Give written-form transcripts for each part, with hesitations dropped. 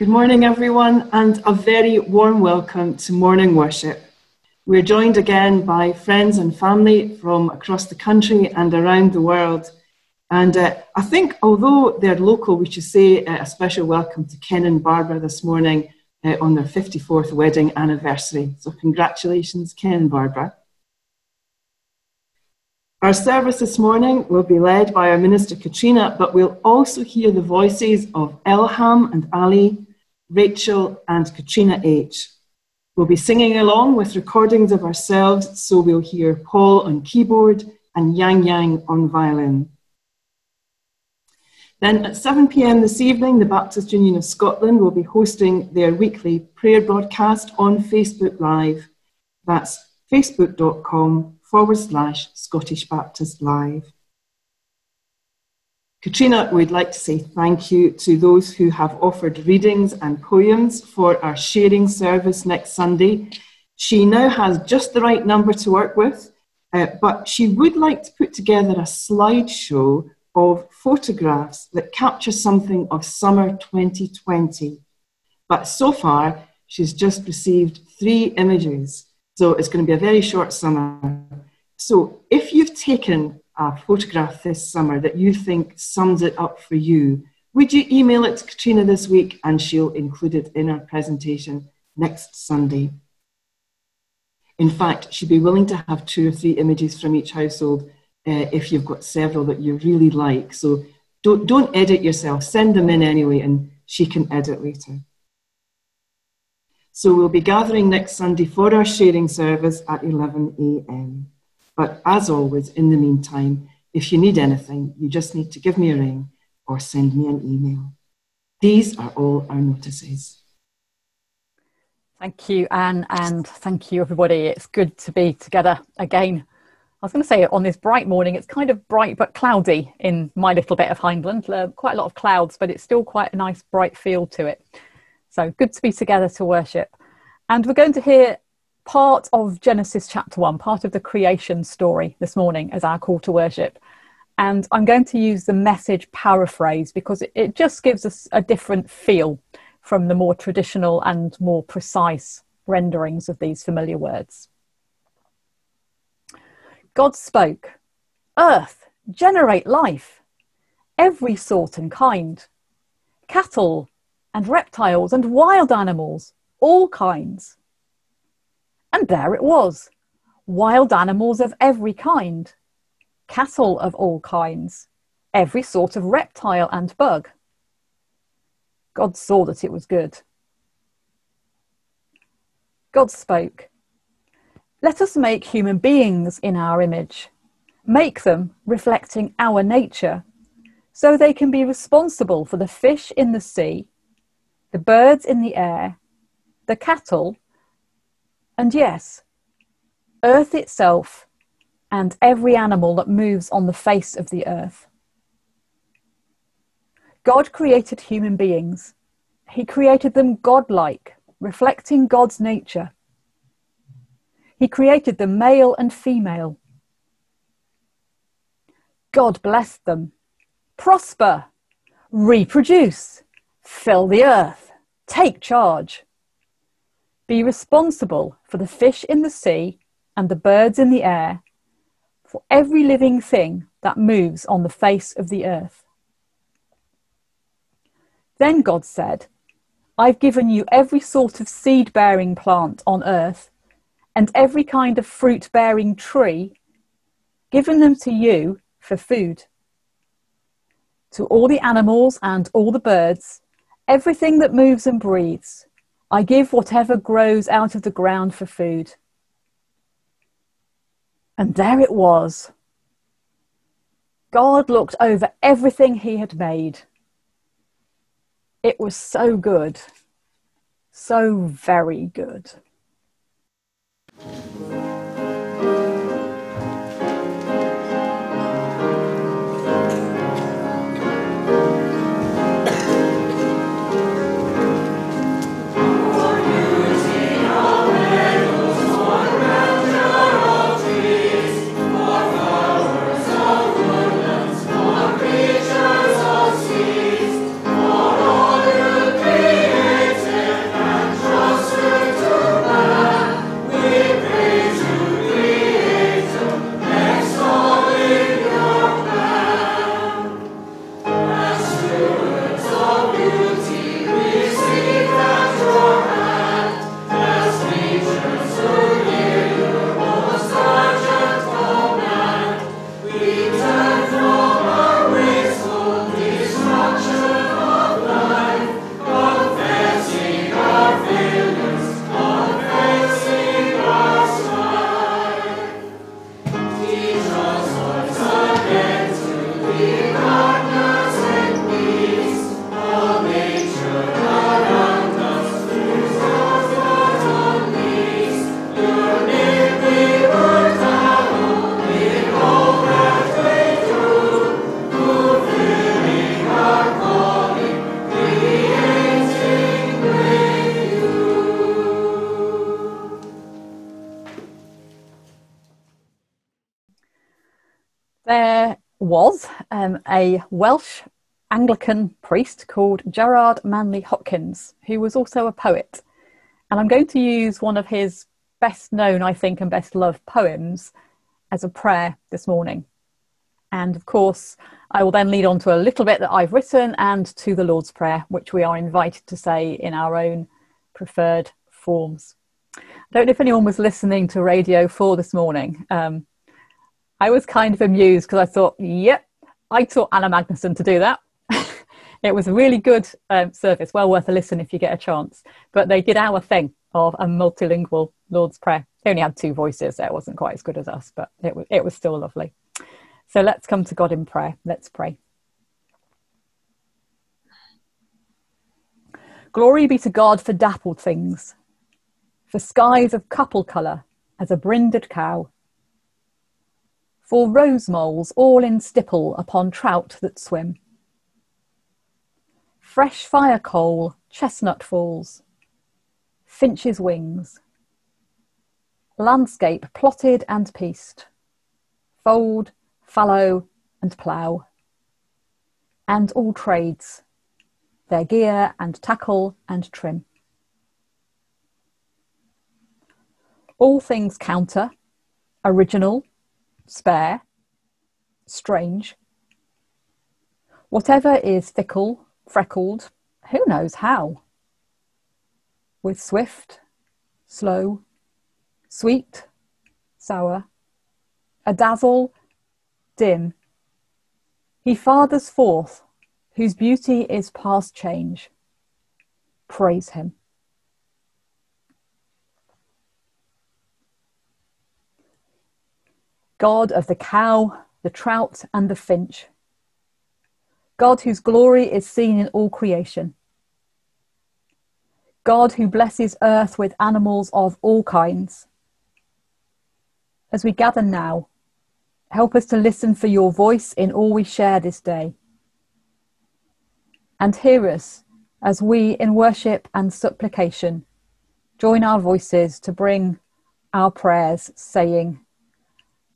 Good morning, everyone, and a very warm welcome to morning worship. We're joined again by friends and family from across the country and around the world. And I think, although they're local, we should say a special welcome to Ken and Barbara this morning on their 54th wedding anniversary. So congratulations, Ken and Barbara. Our service this morning will be led by our minister, Katrina, but we'll also hear the voices of Elham and Ali, Rachel and Katrina H. We'll be singing along with recordings of ourselves, so we'll hear Paul on keyboard and Yang Yang on violin. Then at 7 p.m. this evening, the Baptist Union of Scotland will be hosting their weekly prayer broadcast on Facebook Live. That's facebook.com/Scottish Baptist Live. Katrina would like to say thank you to those who have offered readings and poems for our sharing service next Sunday. She now has just the right number to work with, but she would like to put together a slideshow of photographs that capture something of summer 2020. But so far, she's just received 3 images, so it's going to be a very short summer. So if you've taken a photograph this summer that you think sums it up for you, would you email it to Katrina this week and she'll include it in our presentation next Sunday. In fact, she'd be willing to have 2 or 3 images from each household if you've got several that you really like. So don't edit yourself, send them in anyway and she can edit later. So we'll be gathering next Sunday for our sharing service at 11 a.m. But as always, in the meantime, if you need anything, you just need to give me a ring or send me an email. These are all our notices. Thank you, Anne, and thank you, everybody. It's good to be together again. I was going to say, on this bright morning, it's kind of bright but cloudy in my little bit of Hindland. Quite a lot of clouds, but it's still quite a nice bright feel to it. So good to be together to worship. And we're going to hear part of Genesis chapter 1, part of the creation story this morning as our call to worship. And I'm going to use the Message paraphrase because it just gives us a different feel from the more traditional and more precise renderings of these familiar words. God spoke, "Earth, generate life, every sort and kind, cattle and reptiles and wild animals, all kinds." And there it was, wild animals of every kind, cattle of all kinds, every sort of reptile and bug. God saw that it was good. God spoke, "Let us make human beings in our image, make them reflecting our nature, so they can be responsible for the fish in the sea, the birds in the air, the cattle, and yes, earth itself and every animal that moves on the face of the earth." God created human beings. He created them godlike, reflecting God's nature. He created them male and female. God blessed them. "Prosper, reproduce, fill the earth, take charge. Be responsible for the fish in the sea and the birds in the air, for every living thing that moves on the face of the earth." Then God said, "I've given you every sort of seed-bearing plant on earth and every kind of fruit-bearing tree, given them to you for food. To all the animals and all the birds, everything that moves and breathes, I give whatever grows out of the ground for food." And there it was. God looked over everything he had made. It was so good, so very good. There was a Welsh Anglican priest called Gerard Manley Hopkins, who was also a poet. And I'm going to use one of his best known, I think, and best loved poems as a prayer this morning. And of course, I will then lead on to a little bit that I've written and to the Lord's Prayer, which we are invited to say in our own preferred forms. I don't know if anyone was listening to Radio 4 this morning. I was kind of amused because I thought, yep, I taught Anna Magnusson to do that. It was a really good service, well worth a listen if you get a chance. But they did our thing of a multilingual Lord's Prayer. They only had two voices, so it wasn't quite as good as us, but it was still lovely. So let's come to God in prayer. Let's pray. Glory be to God for dappled things, for skies of couple colour as a brinded cow, for rose moles all in stipple upon trout that swim, fresh fire coal, chestnut falls, finch's wings, landscape plotted and pieced, fold, fallow and plough, and all trades, their gear and tackle and trim. All things counter, original, spare, strange. Whatever is fickle, freckled, who knows how? With swift, slow, sweet, sour, a dazzle, dim, he fathers forth, whose beauty is past change. Praise him. God of the cow, the trout, and the finch. God whose glory is seen in all creation. God who blesses earth with animals of all kinds. As we gather now, help us to listen for your voice in all we share this day. And hear us as we, in worship and supplication, join our voices to bring our prayers, saying,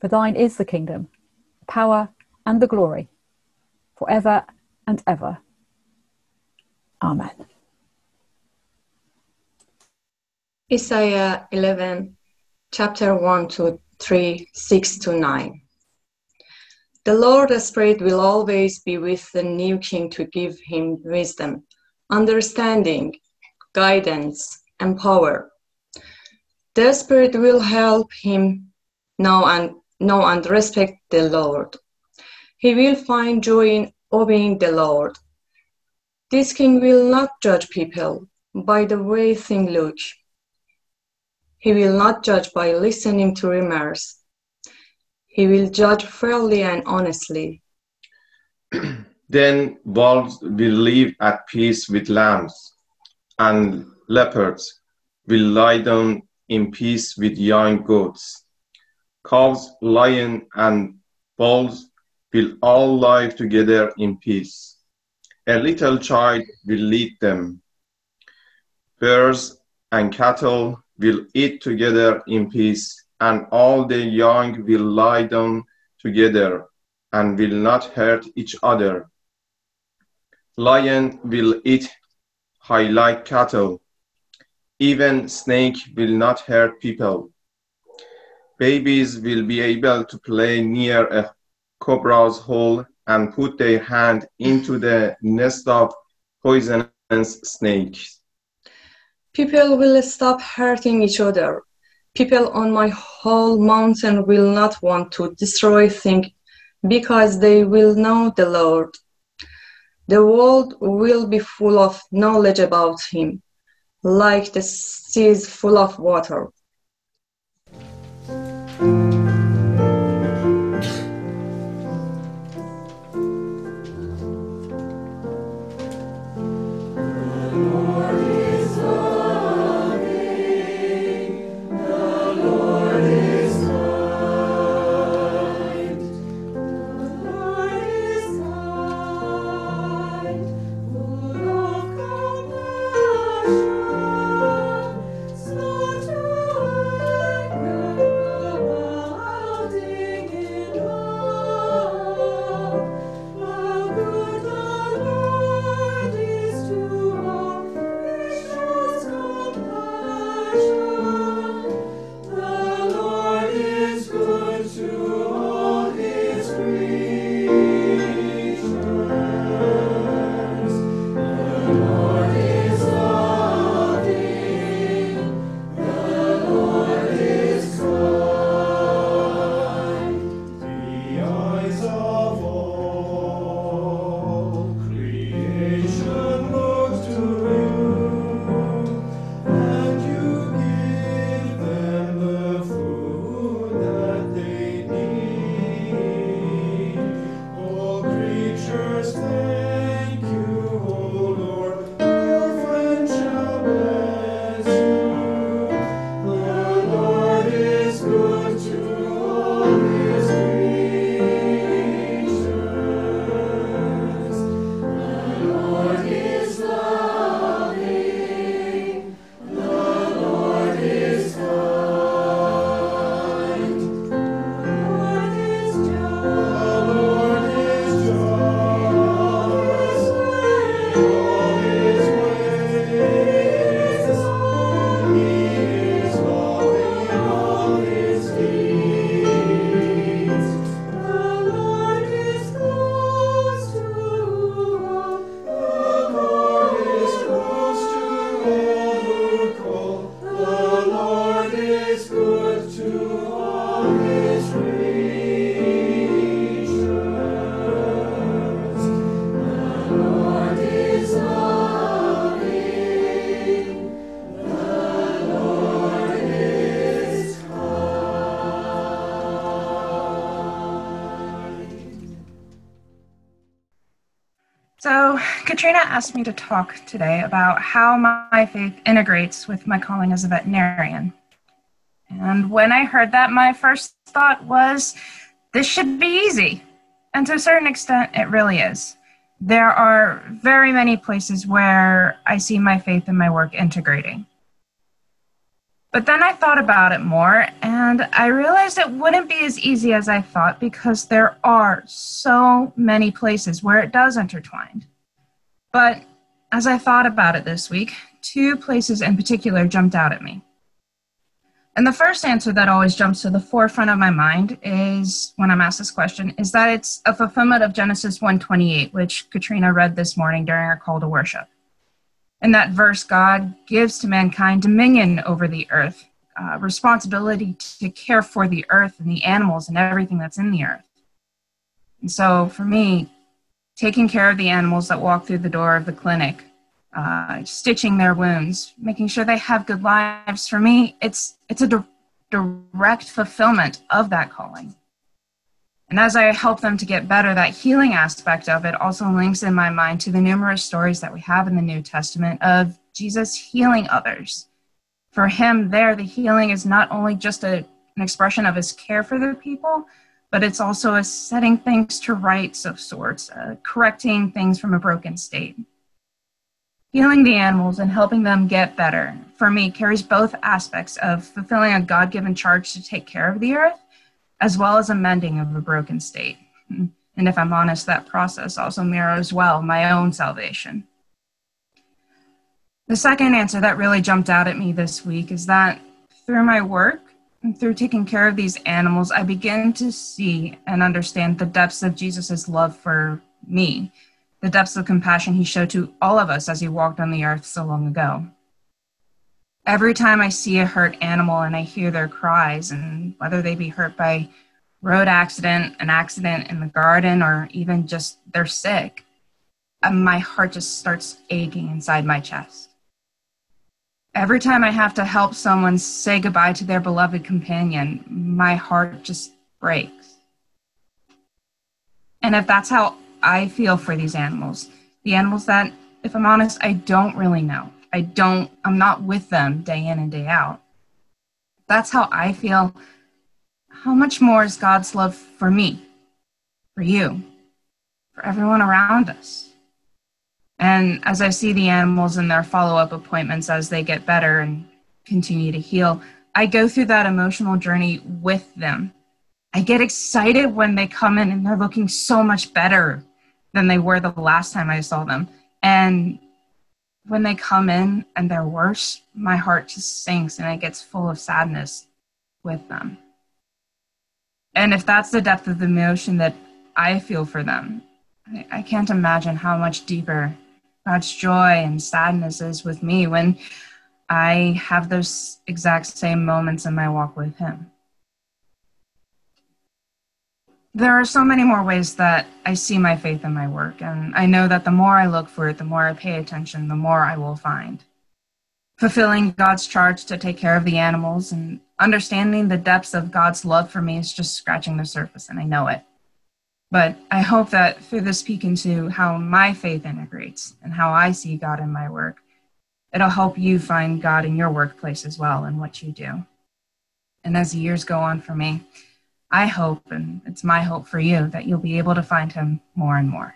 For thine is the kingdom, the power and the glory, for ever and ever. Amen. Isaiah 11, chapter 1 to 3, 6 to 9. The Lord, the Spirit, will always be with the new king to give him wisdom, understanding, guidance, and power. The Spirit will help him know and respect the Lord. He will find joy in obeying the Lord. This king will not judge people by the way things look. He will not judge by listening to rumors. He will judge fairly and honestly. Then wolves will live at peace with lambs, and leopards will lie down in peace with young goats. Calves, lions, and bulls will all lie together in peace. A little child will lead them. Bears and cattle will eat together in peace, and all the young will lie down together and will not hurt each other. Lion will eat high like cattle. Even snake will not hurt people. Babies will be able to play near a cobra's hole and put their hand into the nest of poisonous snakes. People will stop hurting each other. People on my whole mountain will not want to destroy things because they will know the Lord. The world will be full of knowledge about him, like the sea is full of water. Katrina asked me to talk today about how my faith integrates with my calling as a veterinarian. And when I heard that, my first thought was, this should be easy. And to a certain extent, it really is. There are very many places where I see my faith and my work integrating. But then I thought about it more, and I realized it wouldn't be as easy as I thought because there are so many places where it does intertwine. But as I thought about it this week, two places in particular jumped out at me. And the first answer that always jumps to the forefront of my mind is, when I'm asked this question, is that it's a fulfillment of Genesis 1:28, which Katrina read this morning during our call to worship. In that verse, God gives to mankind dominion over the earth, responsibility to care for the earth and the animals and everything that's in the earth. And so for me, taking care of the animals that walk through the door of the clinic, stitching their wounds, making sure they have good lives. For me, it's a direct fulfillment of that calling. And as I help them to get better, that healing aspect of it also links in my mind to the numerous stories that we have in the New Testament of Jesus healing others. For him there, the healing is not only just an expression of his care for the people, but it's also a setting things to rights of sorts, correcting things from a broken state. Healing the animals and helping them get better, for me, carries both aspects of fulfilling a God-given charge to take care of the earth, as well as a mending of a broken state. And if I'm honest, that process also mirrors well my own salvation. The second answer that really jumped out at me this week is that through my work, and through taking care of these animals, I begin to see and understand the depths of Jesus' love for me, the depths of compassion he showed to all of us as he walked on the earth so long ago. Every time I see a hurt animal and I hear their cries, and whether they be hurt by road accident, an accident in the garden, or even just they're sick, my heart just starts aching inside my chest. Every time I have to help someone say goodbye to their beloved companion, my heart just breaks. And if that's how I feel for these animals, the animals that, if I'm honest, I don't really know. I'm not with them day in and day out. That's how I feel. How much more is God's love for me, for you, for everyone around us? And as I see the animals in their follow-up appointments as they get better and continue to heal, I go through that emotional journey with them. I get excited when they come in and they're looking so much better than they were the last time I saw them. And when they come in and they're worse, my heart just sinks and it gets full of sadness with them. And if that's the depth of the emotion that I feel for them, I can't imagine how much deeper God's joy and sadness is with me when I have those exact same moments in my walk with him. There are so many more ways that I see my faith in my work, and I know that the more I look for it, the more I pay attention, the more I will find. Fulfilling God's charge to take care of the animals and understanding the depths of God's love for me is just scratching the surface, and I know it. But I hope that through this peek into how my faith integrates and how I see God in my work, it'll help you find God in your workplace as well and what you do. And as the years go on for me, I hope, and it's my hope for you, that you'll be able to find him more and more.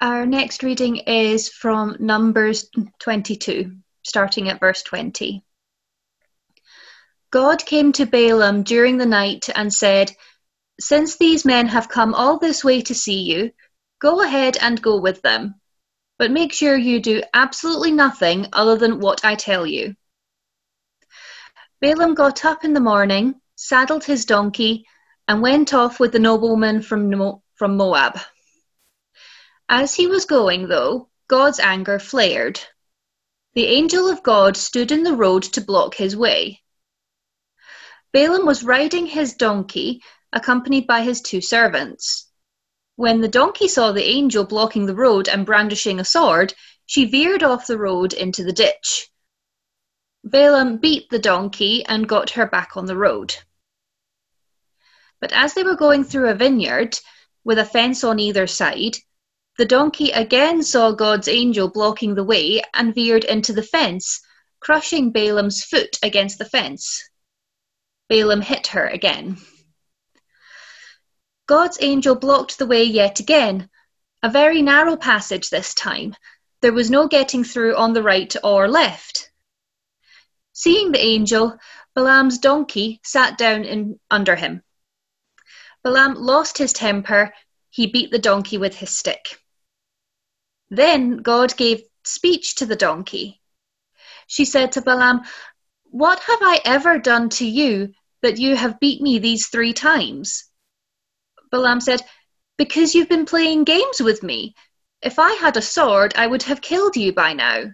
Our next reading is from Numbers 22, starting at verse 20. God came to Balaam during the night and said, "Since these men have come all this way to see you, go ahead and go with them, but make sure you do absolutely nothing other than what I tell you." Balaam got up in the morning, saddled his donkey, and went off with the nobleman from Moab. As he was going, though, God's anger flared. The angel of God stood in the road to block his way. Balaam was riding his donkey, accompanied by his two servants. When the donkey saw the angel blocking the road and brandishing a sword, she veered off the road into the ditch. Balaam beat the donkey and got her back on the road. But as they were going through a vineyard, with a fence on either side, the donkey again saw God's angel blocking the way and veered into the fence, crushing Balaam's foot against the fence. Balaam hit her again. God's angel blocked the way yet again, a very narrow passage this time. There was no getting through on the right or left. Seeing the angel, Balaam's donkey sat down under him. Balaam lost his temper. He beat the donkey with his stick. Then God gave speech to the donkey. She said to Balaam, "What have I ever done to you that you have beat me these 3 times? Balaam said, "Because you've been playing games with me. If I had a sword, I would have killed you by now."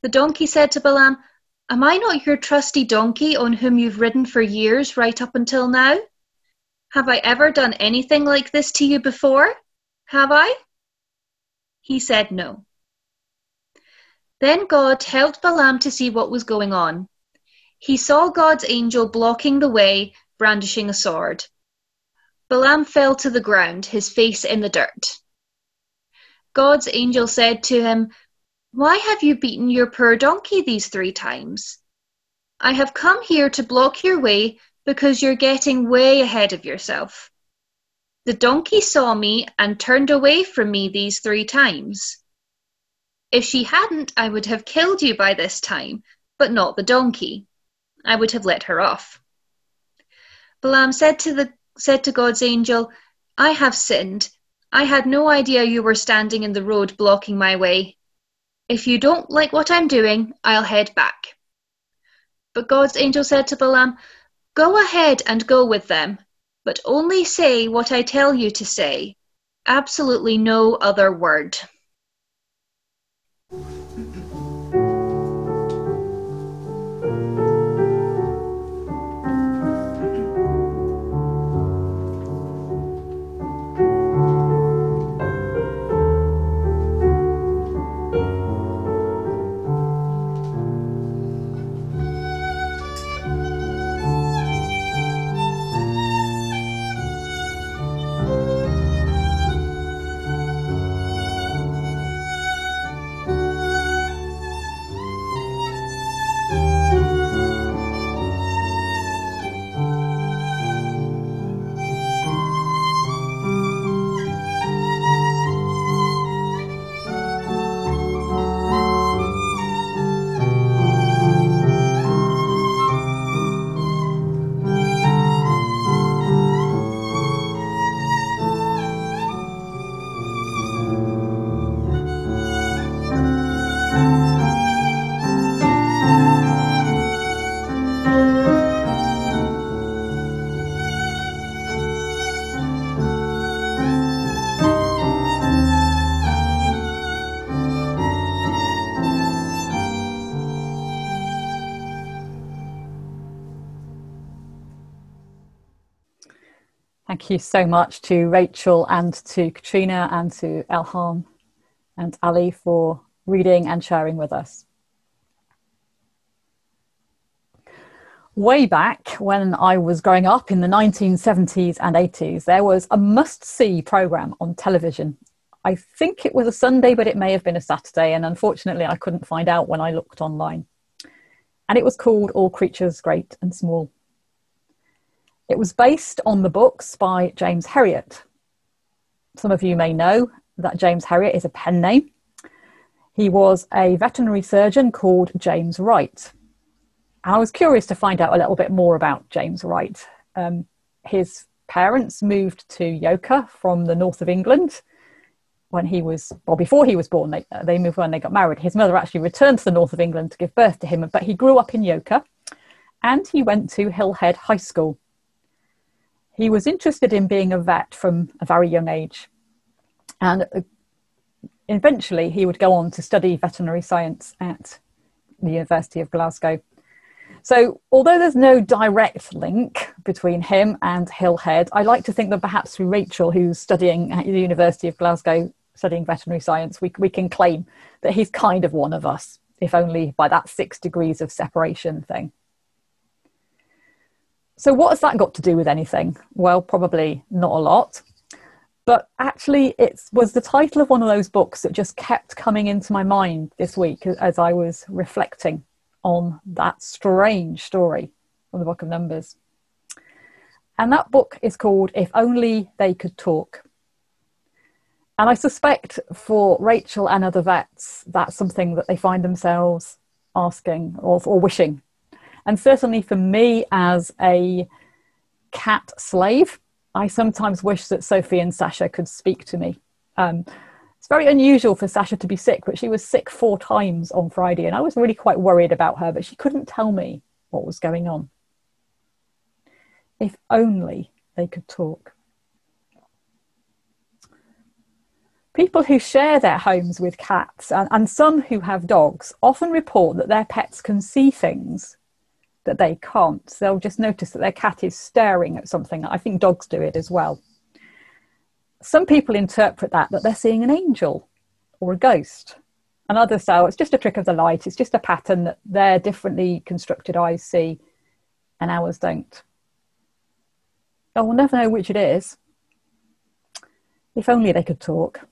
The donkey said to Balaam, "Am I not your trusty donkey on whom you've ridden for years right up until now? Have I ever done anything like this to you before? Have I?" He said no. Then God helped Balaam to see what was going on. He saw God's angel blocking the way, brandishing a sword. Balaam fell to the ground, his face in the dirt. God's angel said to him, "Why have you beaten your poor donkey these 3 times? I have come here to block your way because you're getting way ahead of yourself. The donkey saw me and turned away from me these 3 times. If she hadn't, I would have killed you by this time, but not the donkey. I would have let her off." Balaam said to God's angel, "I have sinned. I had no idea you were standing in the road blocking my way. If you don't like what I'm doing, I'll head back." But God's angel said to Balaam, "Go ahead and go with them, but only say what I tell you to say. Absolutely no other word." Thank you so much to Rachel and to Katrina and to Elham and Ali for reading and sharing with us. Way back when I was growing up in the 1970s and 80s, there was a must-see programme on television. I think it was a Sunday, but it may have been a Saturday, and unfortunately I couldn't find out when I looked online. And it was called All Creatures Great and Small. It was based on the books by James Herriot. Some of you may know that James Herriot is a pen name. He was a veterinary surgeon called James Wright. I was curious to find out a little bit more about James Wright. His parents moved to Yoker from the north of England when he was, well, before he was born. They moved when they got married. His mother actually returned to the north of England to give birth to him, but he grew up in Yoker and he went to Hillhead High School. He was interested in being a vet from a very young age, and eventually he would go on to study veterinary science at the University of Glasgow. So although there's no direct link between him and Hillhead, I like to think that perhaps through Rachel, who's studying at the University of Glasgow, studying veterinary science, we can claim that he's kind of one of us, if only by that 6 degrees of separation thing. So what has that got to do with anything? Well, probably not a lot. But actually, it was the title of one of those books that just kept coming into my mind this week as I was reflecting on that strange story from the book of Numbers. And that book is called If Only They Could Talk. And I suspect for Rachel and other vets, that's something that they find themselves asking or wishing. And certainly for me as a cat slave, I sometimes wish that Sophie and Sasha could speak to me. It's very unusual for Sasha to be sick, but she was sick 4 times on Friday, and I was really quite worried about her, but she couldn't tell me what was going on. If only they could talk. People who share their homes with cats, and some who have dogs, often report that their pets can see things that they can't. They'll just notice that their cat is staring at something. I think dogs do it as well. Some people interpret that they're seeing an angel or a ghost, and others say, oh, it's just a trick of the light. It's just a pattern that their differently constructed eyes see and ours don't. Oh, we'll never know which it is. If only they could talk.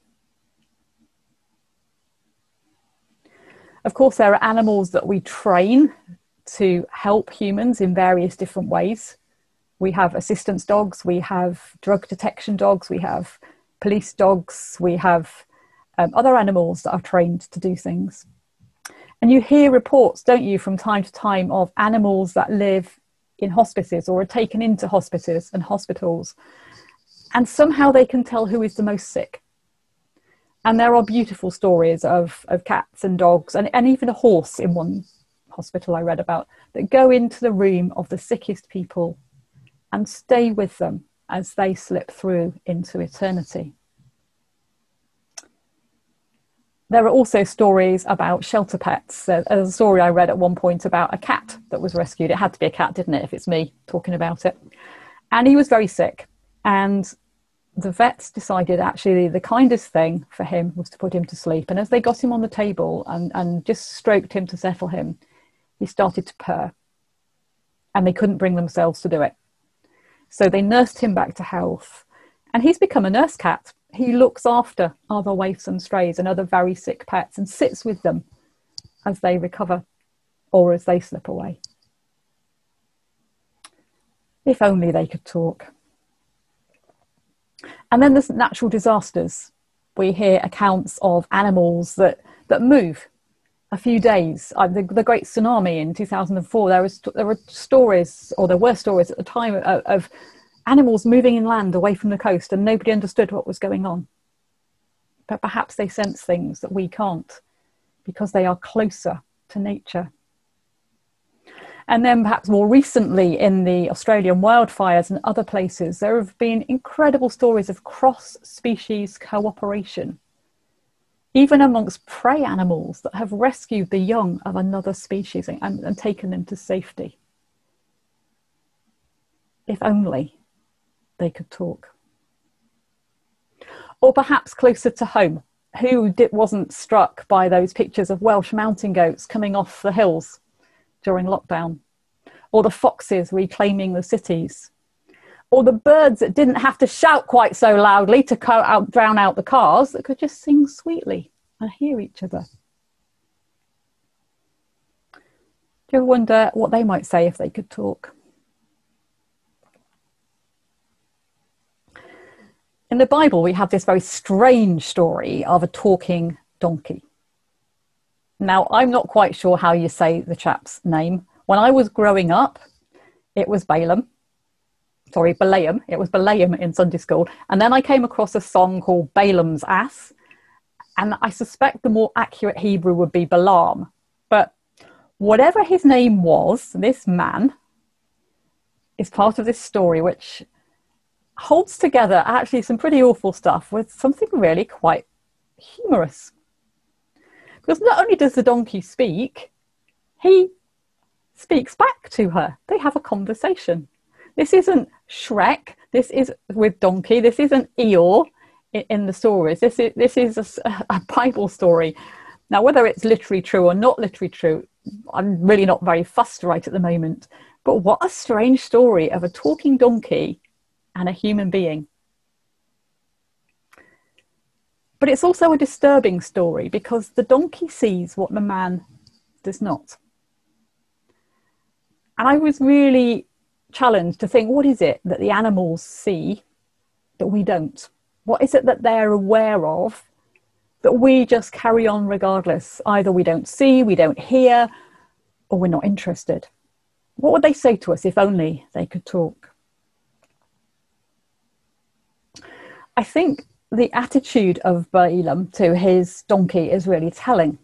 Of course, there are animals that we train to help humans in various different ways. We have assistance dogs, we have drug detection dogs, we have police dogs, we have other animals that are trained to do things. And you hear reports, don't you, from time to time of animals that live in hospices or are taken into hospices and hospitals. And somehow they can tell who is the most sick. And there are beautiful stories of cats and dogs and even a horse in one hospital I read about, that go into the room of the sickest people and stay with them as they slip through into eternity. There are also stories about shelter pets. There's a story I read at one point about a cat that was rescued. It had to be a cat, didn't it, if it's me talking about it. And he was very sick. And the vets decided actually the kindest thing for him was to put him to sleep. And as they got him on the table and just stroked him to settle him, he started to purr. And they couldn't bring themselves to do it. So they nursed him back to health, and he's become a nurse cat. He looks after other waifs and strays and other very sick pets and sits with them as they recover or as they slip away. If only they could talk. And then there's natural disasters. We hear accounts of animals that move a few days. The great tsunami in 2004, there were stories at the time of animals moving inland away from the coast, and nobody understood what was going on. But perhaps they sense things that we can't because they are closer to nature. And then perhaps more recently in the Australian wildfires and other places, there have been incredible stories of cross-species cooperation, even amongst prey animals that have rescued the young of another species and taken them to safety. If only they could talk. Or perhaps closer to home, who wasn't struck by those pictures of Welsh mountain goats coming off the hills during lockdown, or the foxes reclaiming the cities, or the birds that didn't have to shout quite so loudly to drown out the cars, that could just sing sweetly and hear each other. Do you ever wonder what they might say if they could talk? In the Bible, we have this very strange story of a talking donkey. Now, I'm not quite sure how you say the chap's name. When I was growing up, it was Balaam. Sorry, Balaam. It was Balaam in Sunday school. And then I came across a song called Balaam's Ass. And I suspect the more accurate Hebrew would be Balaam. But whatever his name was, this man is part of this story, which holds together actually some pretty awful stuff with something really quite humorous. Because not only does the donkey speak, he speaks back to her. They have a conversation. This isn't Shrek. This is with donkey. This isn't Eeyore in the stories. This is a Bible story. Now, whether it's literally true or not literally true, I'm really not very fussed right at the moment. But what a strange story of a talking donkey and a human being. But it's also a disturbing story because the donkey sees what the man does not. And I was really challenged to think, what is it that the animals see that we don't? What is it that they're aware of that we just carry on regardless? Either we don't see, we don't hear, or we're not interested. What would they say to us if only they could talk? I think the attitude of Balaam to his donkey is really telling.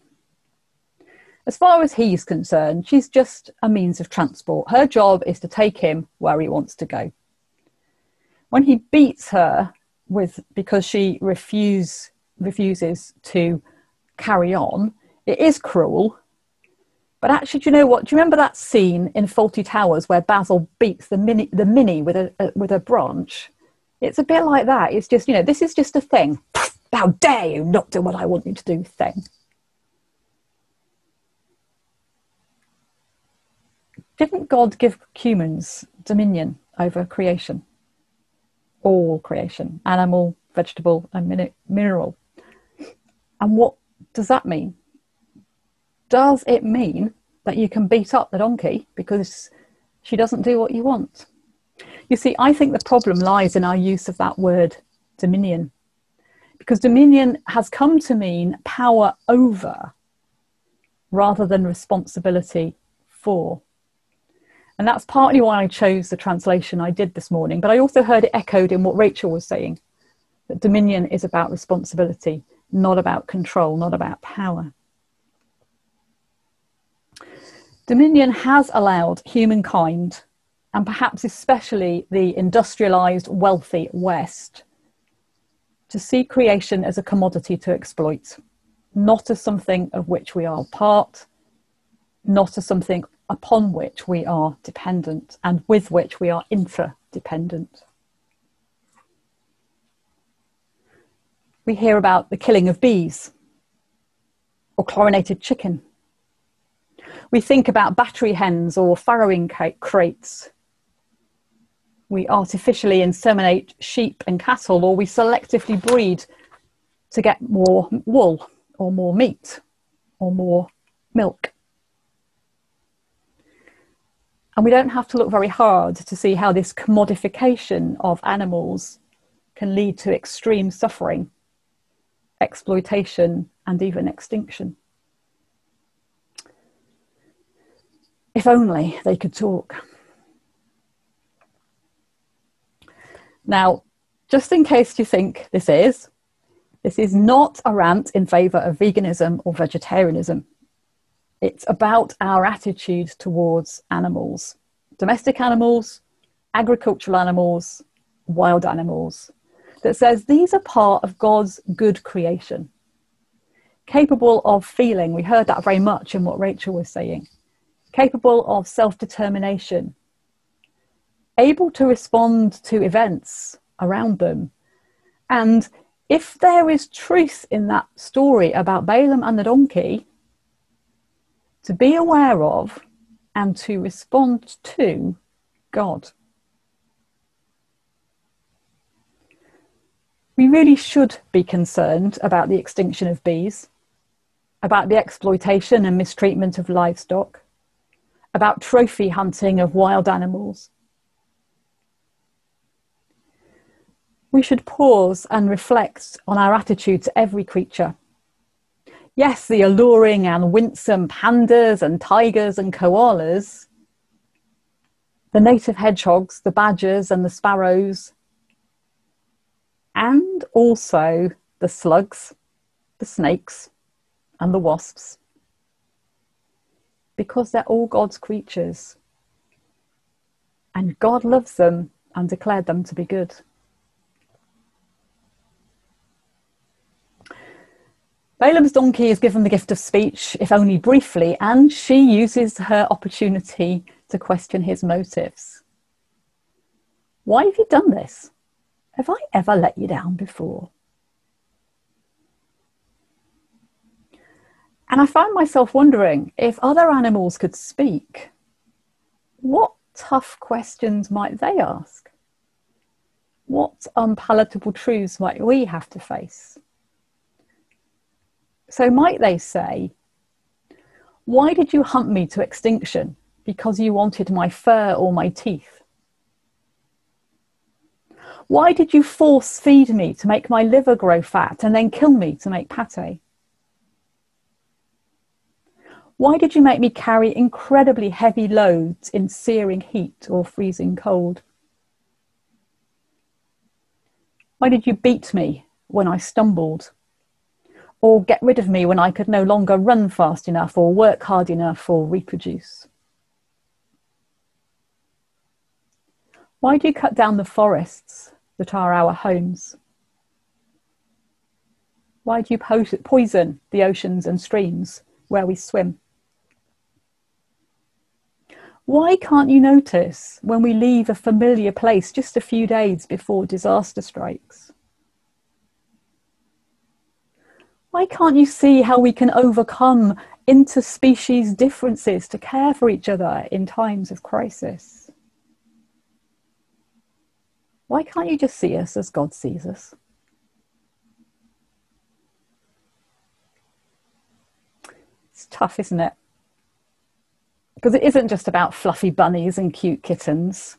As far as he's concerned, she's just a means of transport. Her job is to take him where he wants to go. When he beats her because she refuses to carry on, it is cruel. But actually, do you know what? Do you remember that scene in Fawlty Towers where Basil beats the mini with a branch? It's a bit like that. It's just, you know, this is just a thing. How dare you not do what I want you to do thing. Didn't God give humans dominion over creation? All creation, animal, vegetable, and mineral. And what does that mean? Does it mean that you can beat up the donkey because she doesn't do what you want? You see, I think the problem lies in our use of that word dominion, because dominion has come to mean power over rather than responsibility for. And that's partly why I chose the translation I did this morning, but I also heard it echoed in what Rachel was saying, that dominion is about responsibility, not about control, not about power. Dominion has allowed humankind, and perhaps especially the industrialised, wealthy West, to see creation as a commodity to exploit, not as something of which we are part, not as something upon which we are dependent and with which we are interdependent. We hear about the killing of bees or chlorinated chicken. We think about battery hens or farrowing crates. We artificially inseminate sheep and cattle, or we selectively breed to get more wool or more meat or more milk. And we don't have to look very hard to see how this commodification of animals can lead to extreme suffering, exploitation, and even extinction. If only they could talk. Now, just in case you think this is not a rant in favour of veganism or vegetarianism. It's about our attitude towards animals, domestic animals, agricultural animals, wild animals, that says these are part of God's good creation, capable of feeling. We heard that very much in what Rachel was saying, capable of self-determination, able to respond to events around them. And if there is truth in that story about Balaam and the donkey, to be aware of and to respond to God. We really should be concerned about the extinction of bees, about the exploitation and mistreatment of livestock, about trophy hunting of wild animals. we should pause and reflect on our attitude to every creature. Yes, the alluring and winsome pandas and tigers and koalas, the native hedgehogs, the badgers and the sparrows, and also the slugs, the snakes and the wasps, because they're all God's creatures and God loves them and declared them to be good. Balaam's donkey is given the gift of speech, if only briefly, and she uses her opportunity to question his motives. Why have you done this? Have I ever let you down before? And I found myself wondering, if other animals could speak, what tough questions might they ask? What unpalatable truths might we have to face? So might they say, why did you hunt me to extinction? Because you wanted my fur or my teeth? Why did you force feed me to make my liver grow fat and then kill me to make pate? Why did you make me carry incredibly heavy loads in searing heat or freezing cold? Why did you beat me when I stumbled? Or get rid of me when I could no longer run fast enough or work hard enough or reproduce? Why do you cut down the forests that are our homes? Why do you poison the oceans and streams where we swim? Why can't you notice when we leave a familiar place just a few days before disaster strikes? Why can't you see how we can overcome interspecies differences to care for each other in times of crisis? Why can't you just see us as God sees us? It's tough, isn't it? Because it isn't just about fluffy bunnies and cute kittens.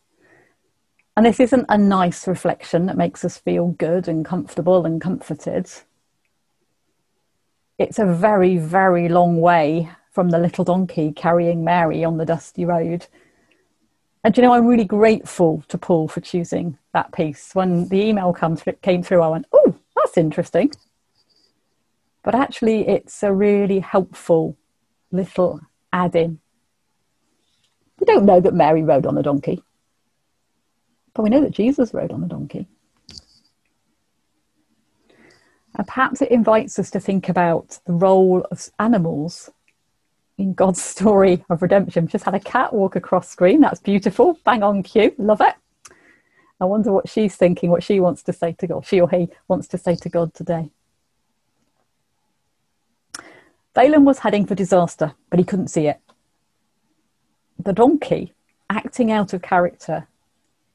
And this isn't a nice reflection that makes us feel good and comfortable and comforted. It's a very, very long way from the little donkey carrying Mary on the dusty road. And I'm really grateful to Paul for choosing that piece. When the email came through, I went, oh, that's interesting. But actually, it's a really helpful little add-in. We don't know that Mary rode on a donkey, but we know that Jesus rode on a donkey. And perhaps it invites us to think about the role of animals in God's story of redemption. Just had a cat walk across screen. That's beautiful. Bang on cue. Love it. I wonder what she's thinking, what she wants to say to God. She or he wants to say to God today. Balaam was heading for disaster, but he couldn't see it. The donkey, acting out of character,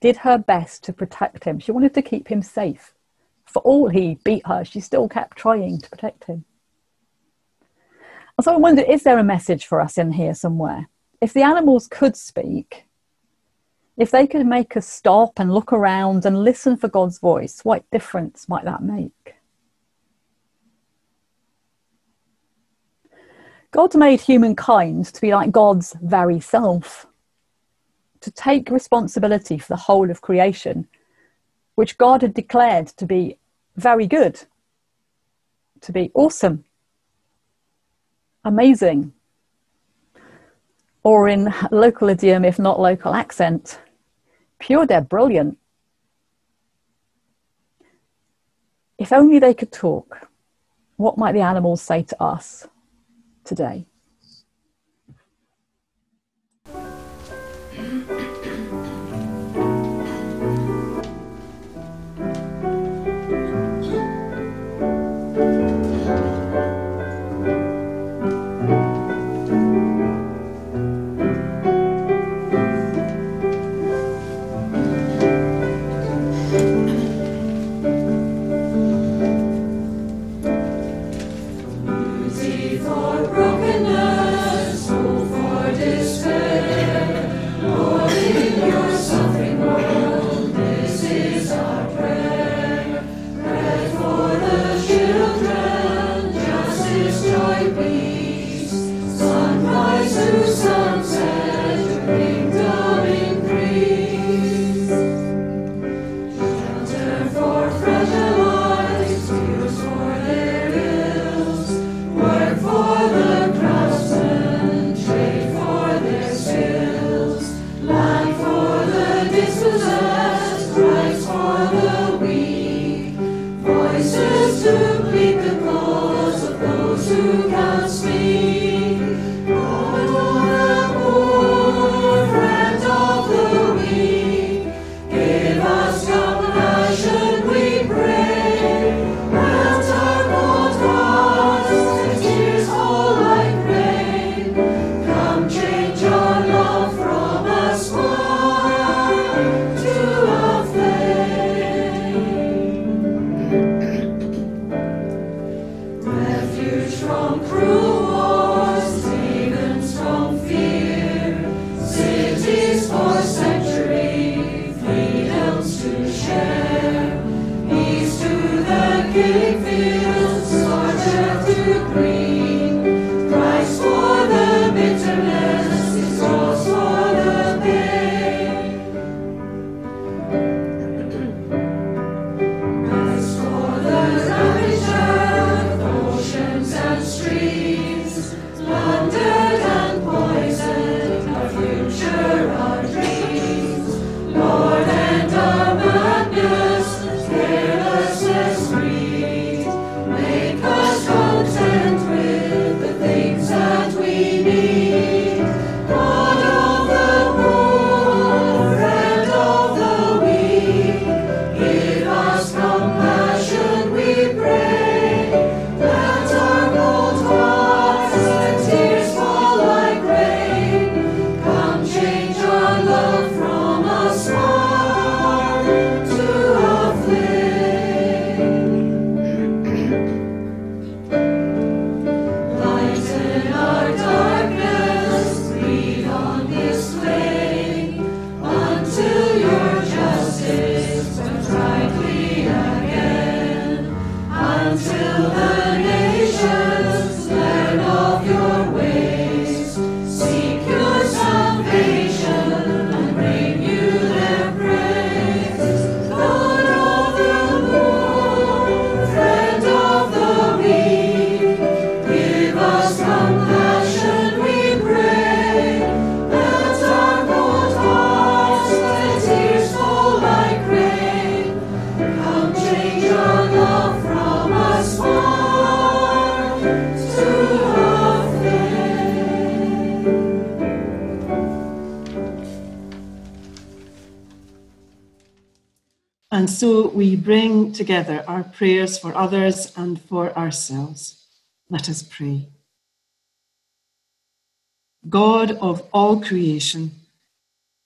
did her best to protect him. She wanted to keep him safe. For all he beat her, she still kept trying to protect him. And so I wonder, is there a message for us in here somewhere? If the animals could speak, if they could make us stop and look around and listen for God's voice, what difference might that make? God made humankind to be like God's very self, to take responsibility for the whole of creation, which God had declared to be very good, to be awesome, amazing, or in local idiom, if not local accent, pure dead brilliant. If only they could talk, what might the animals say to us today? Broken And so we bring together our prayers for others and for ourselves. Let us pray. God of all creation,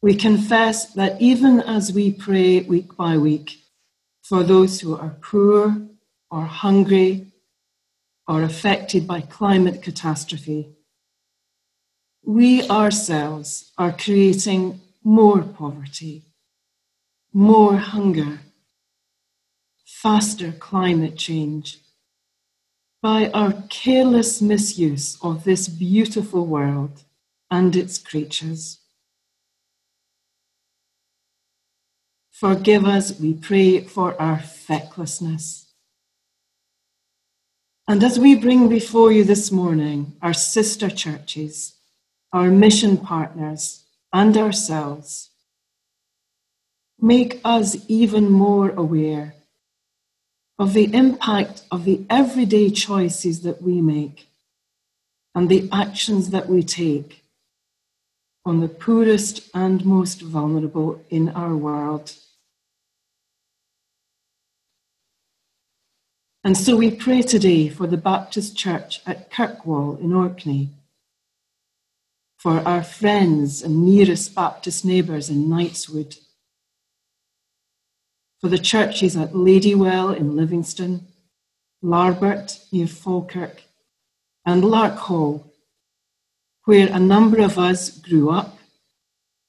we confess that even as we pray week by week for those who are poor or hungry or affected by climate catastrophe, we ourselves are creating more poverty, more hunger, faster climate change, by our careless misuse of this beautiful world and its creatures. Forgive us, we pray, for our fecklessness. And as we bring before you this morning our sister churches, our mission partners, and ourselves, make us even more aware of the impact of the everyday choices that we make and the actions that we take on the poorest and most vulnerable in our world. And so we pray today for the Baptist Church at Kirkwall in Orkney, for our friends and nearest Baptist neighbours in Knightswood, for the churches at Ladywell in Livingston, Larbert near Falkirk, and Larkhall, where a number of us grew up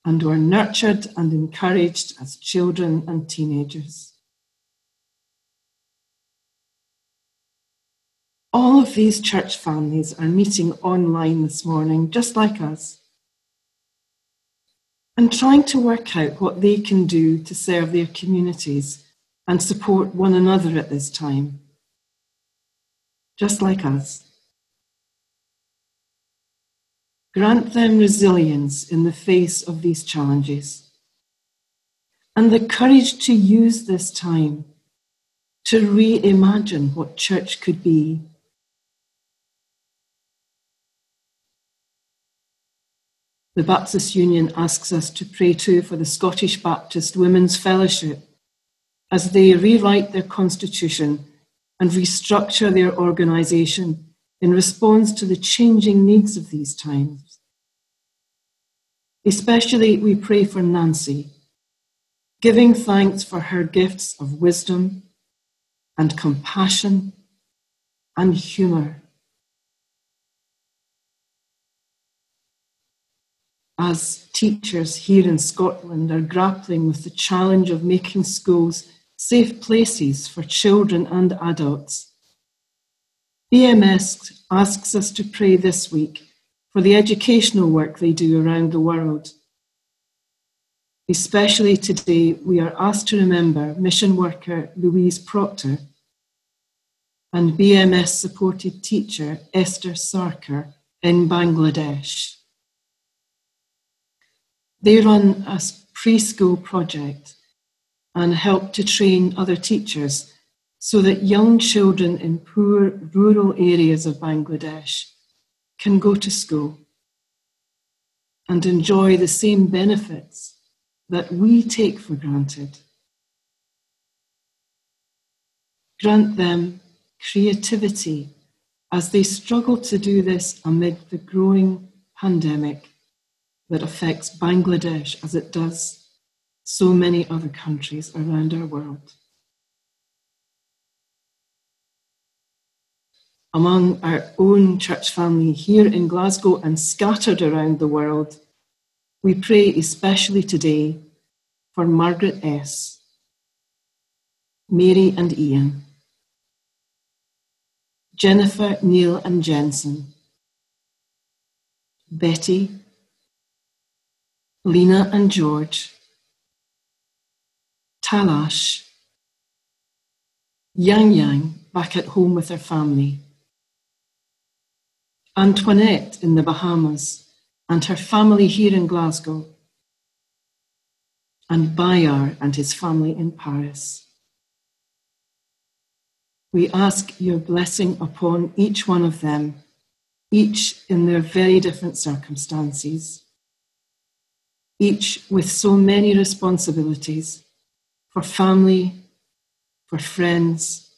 and were nurtured and encouraged as children and teenagers. All of these church families are meeting online this morning, just like us, and trying to work out what they can do to serve their communities and support one another at this time, just like us. Grant them resilience in the face of these challenges and the courage to use this time to reimagine what church could be. The Baptist Union asks us to pray too for the Scottish Baptist Women's Fellowship as they rewrite their constitution and restructure their organisation in response to the changing needs of these times. Especially we pray for Nancy, giving thanks for her gifts of wisdom and compassion and humour as teachers here in Scotland are grappling with the challenge of making schools safe places for children and adults. BMS asks us to pray this week for the educational work they do around the world. Especially today, we are asked to remember mission worker Louise Proctor and BMS-supported teacher Esther Sarkar in Bangladesh. They run a preschool project and help to train other teachers so that young children in poor rural areas of Bangladesh can go to school and enjoy the same benefits that we take for granted. Grant them creativity as they struggle to do this amid the growing pandemic that affects Bangladesh as it does so many other countries around our world. Among our own church family here in Glasgow and scattered around the world, we pray especially today for Margaret S., Mary and Ian, Jennifer, Neil and Jensen, Betty, Lena and George, Talash, Yang Yang back at home with her family, Antoinette in the Bahamas, and her family here in Glasgow, and Bayard and his family in Paris. We ask your blessing upon each one of them, each in their very different circumstances, each with so many responsibilities for family, for friends,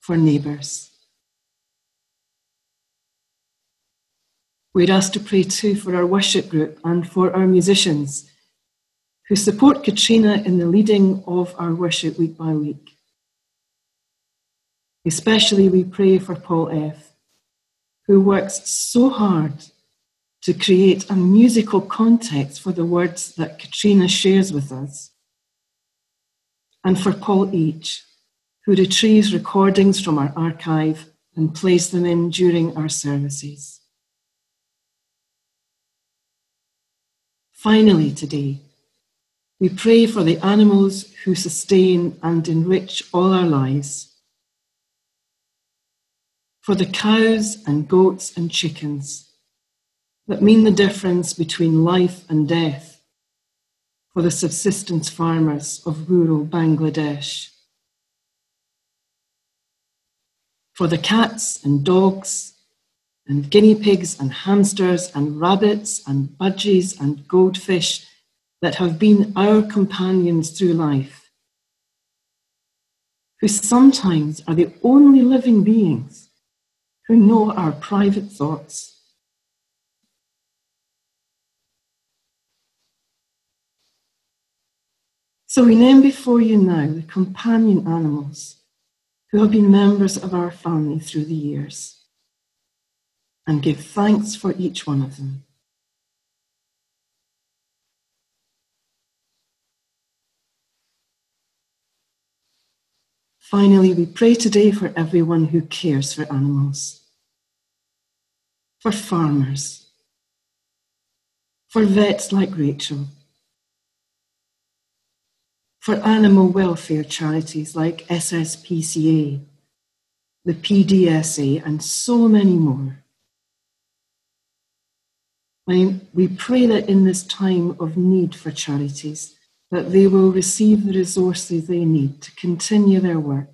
for neighbours. We're asked to pray too for our worship group and for our musicians who support Katrina in the leading of our worship week by week. Especially we pray for Paul F., who works so hard to create a musical context for the words that Katrina shares with us, and for Paul H., who retrieves recordings from our archive and plays them in during our services. Finally, today, we pray for the animals who sustain and enrich all our lives, for the cows and goats and chickens that mean the difference between life and death, for the subsistence farmers of rural Bangladesh, for the cats and dogs and guinea pigs and hamsters and rabbits and budgies and goldfish that have been our companions through life, who sometimes are the only living beings who know our private thoughts. So we name before you now the companion animals who have been members of our family through the years, and give thanks for each one of them. Finally, we pray today for everyone who cares for animals, for farmers, for vets like Rachel, for animal welfare charities like SSPCA, the PDSA, and so many more. We pray that in this time of need for charities, that they will receive the resources they need to continue their work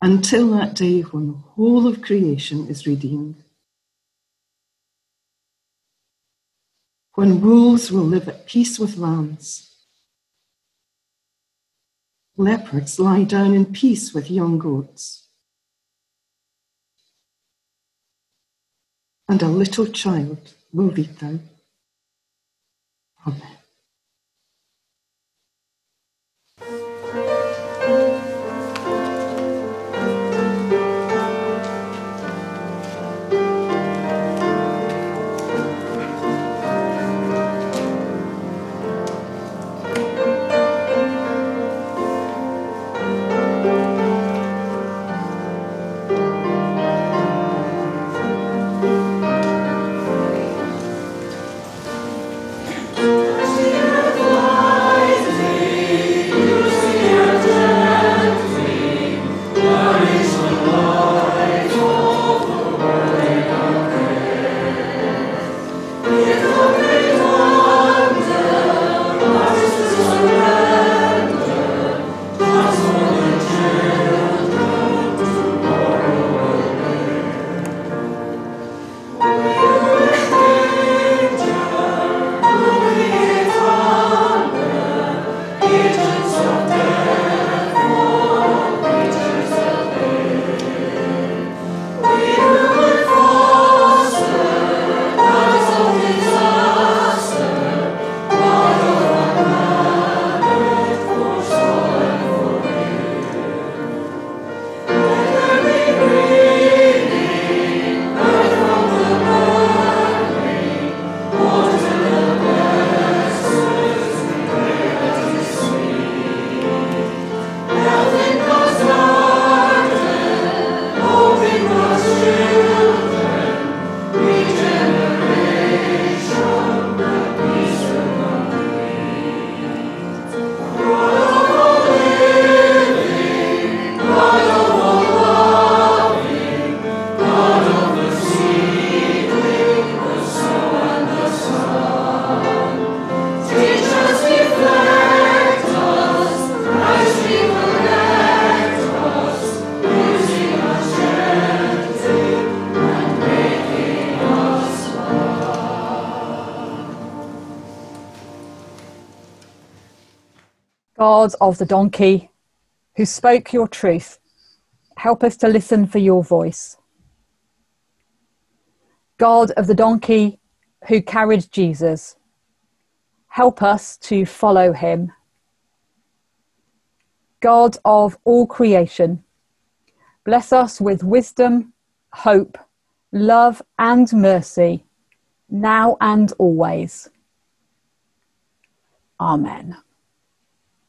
until that day when the whole of creation is redeemed, when wolves will live at peace with lambs, leopards lie down in peace with young goats, and a little child will lead them. Amen. God of the donkey, who spoke your truth, help us to listen for your voice. God of the donkey, who carried Jesus, help us to follow him. God of all creation, bless us with wisdom, hope, love and mercy, now and always. Amen.